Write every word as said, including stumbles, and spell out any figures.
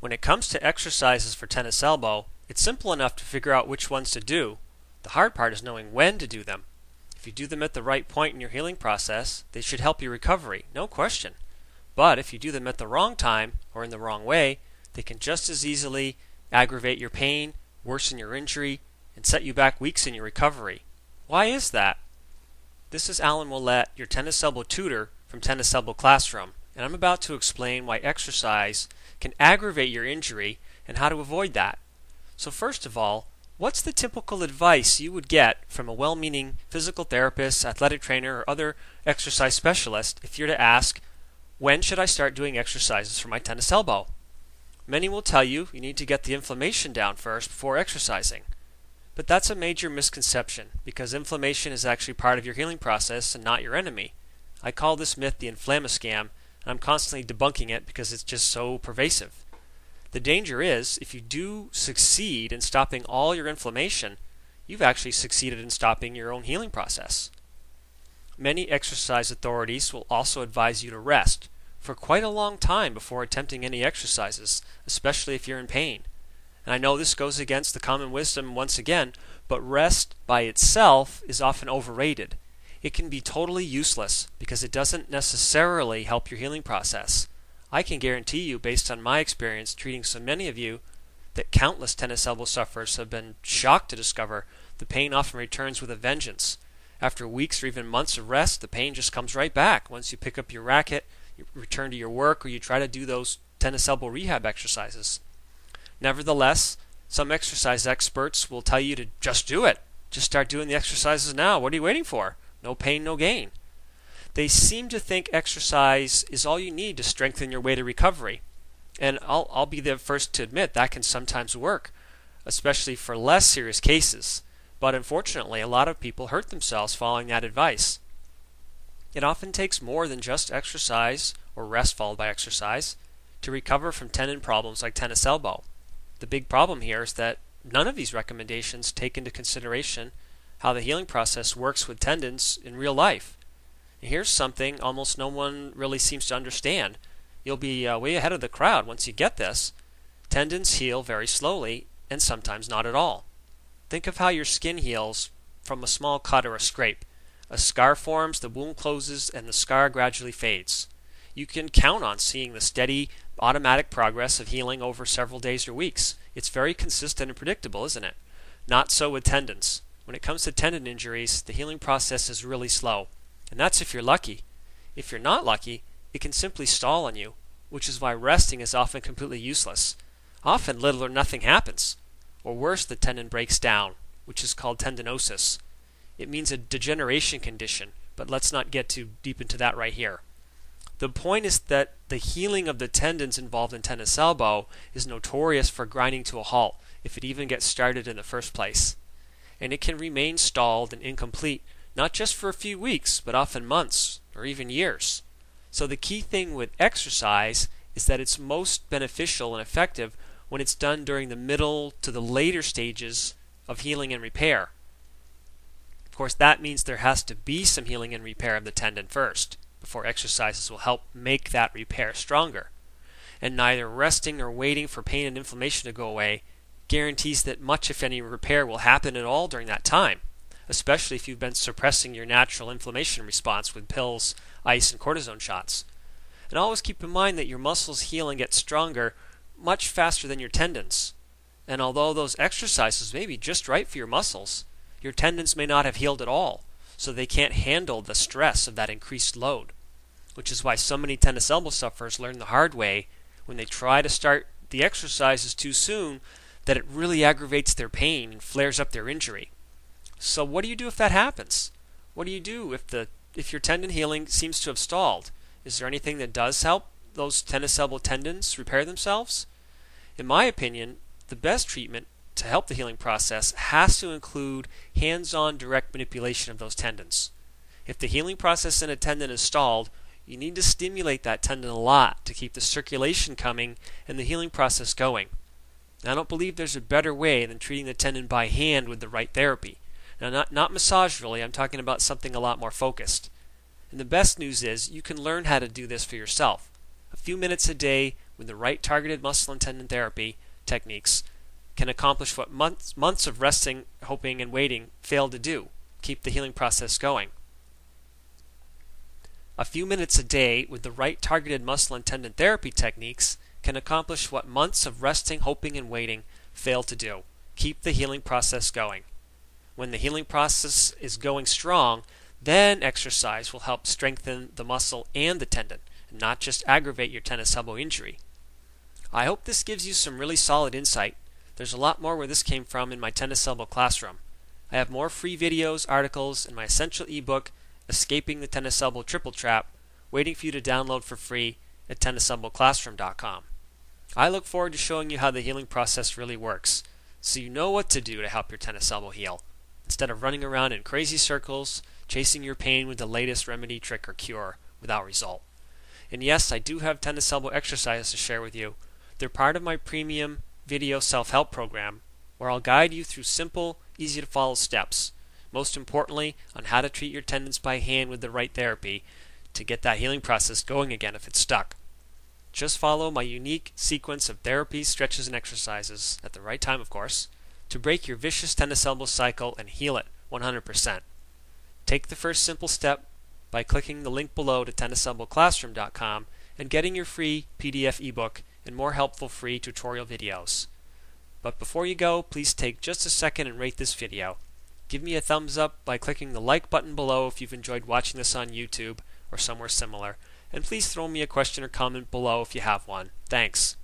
When it comes to exercises for tennis elbow, it's simple enough to figure out which ones to do. The hard part is knowing when to do them. If you do them at the right point in your healing process, they should help your recovery, no question. But if you do them at the wrong time or in the wrong way, they can just as easily aggravate your pain, worsen your injury, and set you back weeks in your recovery. Why is that? This is Alan Willett, your tennis elbow tutor from Tennis Elbow Classroom, and I'm about to explain why exercise can aggravate your injury and how to avoid that. So first of all, what's the typical advice you would get from a well-meaning physical therapist, athletic trainer, or other exercise specialist if you're to ask, when should I start doing exercises for my tennis elbow? Many will tell you you need to get the inflammation down first before exercising. But that's a major misconception, because inflammation is actually part of your healing process and not your enemy. I call this myth the inflammascam, and I'm constantly debunking it because it's just so pervasive. The danger is, if you do succeed in stopping all your inflammation, you've actually succeeded in stopping your own healing process. Many exercise authorities will also advise you to rest for quite a long time before attempting any exercises, especially if you're in pain. And I know this goes against the common wisdom once again, but rest by itself is often overrated. It can be totally useless because it doesn't necessarily help your healing process. I can guarantee you, based on my experience treating so many of you, that countless tennis elbow sufferers have been shocked to discover the pain often returns with a vengeance. After weeks or even months of rest, the pain just comes right back once you pick up your racket, you return to your work, or you try to do those tennis elbow rehab exercises. Nevertheless, some exercise experts will tell you to just do it. Just start doing the exercises now. What are you waiting for? No pain, no gain. They seem to think exercise is all you need to strengthen your way to recovery. And I'll, I'll be the first to admit that can sometimes work, especially for less serious cases. But unfortunately, a lot of people hurt themselves following that advice. It often takes more than just exercise or rest followed by exercise to recover from tendon problems like tennis elbow. The big problem here is that none of these recommendations take into consideration how the healing process works with tendons in real life. Here's something almost no one really seems to understand. You'll be uh, way ahead of the crowd once you get this. Tendons heal very slowly and sometimes not at all. Think of how your skin heals from a small cut or a scrape. A scar forms, the wound closes, and the scar gradually fades. You can count on seeing the steady, automatic progress of healing over several days or weeks. It's very consistent and predictable, isn't it? Not so with tendons. When it comes to tendon injuries, the healing process is really slow. And that's if you're lucky. If you're not lucky, it can simply stall on you, which is why resting is often completely useless. Often little or nothing happens. Or worse, the tendon breaks down, which is called tendinosis. It means a degeneration condition, but let's not get too deep into that right here. The point is that the healing of the tendons involved in tennis elbow is notorious for grinding to a halt, if it even gets started in the first place. And it can remain stalled and incomplete, not just for a few weeks, but often months or even years. So the key thing with exercise is that it's most beneficial and effective when it's done during the middle to the later stages of healing and repair. Of course, that means there has to be some healing and repair of the tendon first, before exercises will help make that repair stronger. And neither resting nor waiting for pain and inflammation to go away guarantees that much, if any, repair will happen at all during that time, especially if you've been suppressing your natural inflammation response with pills, ice, and cortisone shots. And always keep in mind that your muscles heal and get stronger much faster than your tendons. And although those exercises may be just right for your muscles, your tendons may not have healed at all, so they can't handle the stress of that increased load, which is why so many tennis elbow sufferers learn the hard way when they try to start the exercises too soon that it really aggravates their pain and flares up their injury. So what do you do if that happens? What do you do if the if your tendon healing seems to have stalled? Is there anything that does help those tennis elbow tendons repair themselves? In my opinion, the best treatment to help the healing process has to include hands-on direct manipulation of those tendons. If the healing process in a tendon is stalled, you need to stimulate that tendon a lot to keep the circulation coming and the healing process going. And I don't believe there's a better way than treating the tendon by hand with the right therapy. Now, not, not massage really, I'm talking about something a lot more focused. And the best news is, you can learn how to do this for yourself. A few minutes a day with the right targeted muscle and tendon therapy techniques can accomplish what months, months of resting, hoping, and waiting failed to do, keep the healing process going. A few minutes a day with the right targeted muscle and tendon therapy techniques can accomplish what months of resting, hoping, and waiting fail to do, keep the healing process going. When the healing process is going strong, then exercise will help strengthen the muscle and the tendon, and not just aggravate your tennis elbow injury. I hope this gives you some really solid insight. There's a lot more where this came from in my tennis elbow classroom. I have more free videos, articles, and my essential ebook, Escaping the Tennis Elbow Triple Trap, waiting for you to download for free at tennis elbow classroom dot com. I look forward to showing you how the healing process really works, so you know what to do to help your tennis elbow heal, instead of running around in crazy circles, chasing your pain with the latest remedy, trick, or cure without result. And yes, I do have tennis elbow exercises to share with you. They're part of my premium video self-help program, where I'll guide you through simple, easy-to-follow steps, most importantly, on how to treat your tendons by hand with the right therapy to get that healing process going again if it's stuck. Just follow my unique sequence of therapies, stretches, and exercises, at the right time, of course, to break your vicious tennis elbow cycle and heal it one hundred percent. Take the first simple step by clicking the link below to tennis elbow classroom dot com and getting your free P D F ebook and more helpful free tutorial videos. But before you go, please take just a second and rate this video. Give me a thumbs up by clicking the like button below if you've enjoyed watching this on YouTube or somewhere similar, and please throw me a question or comment below if you have one. Thanks.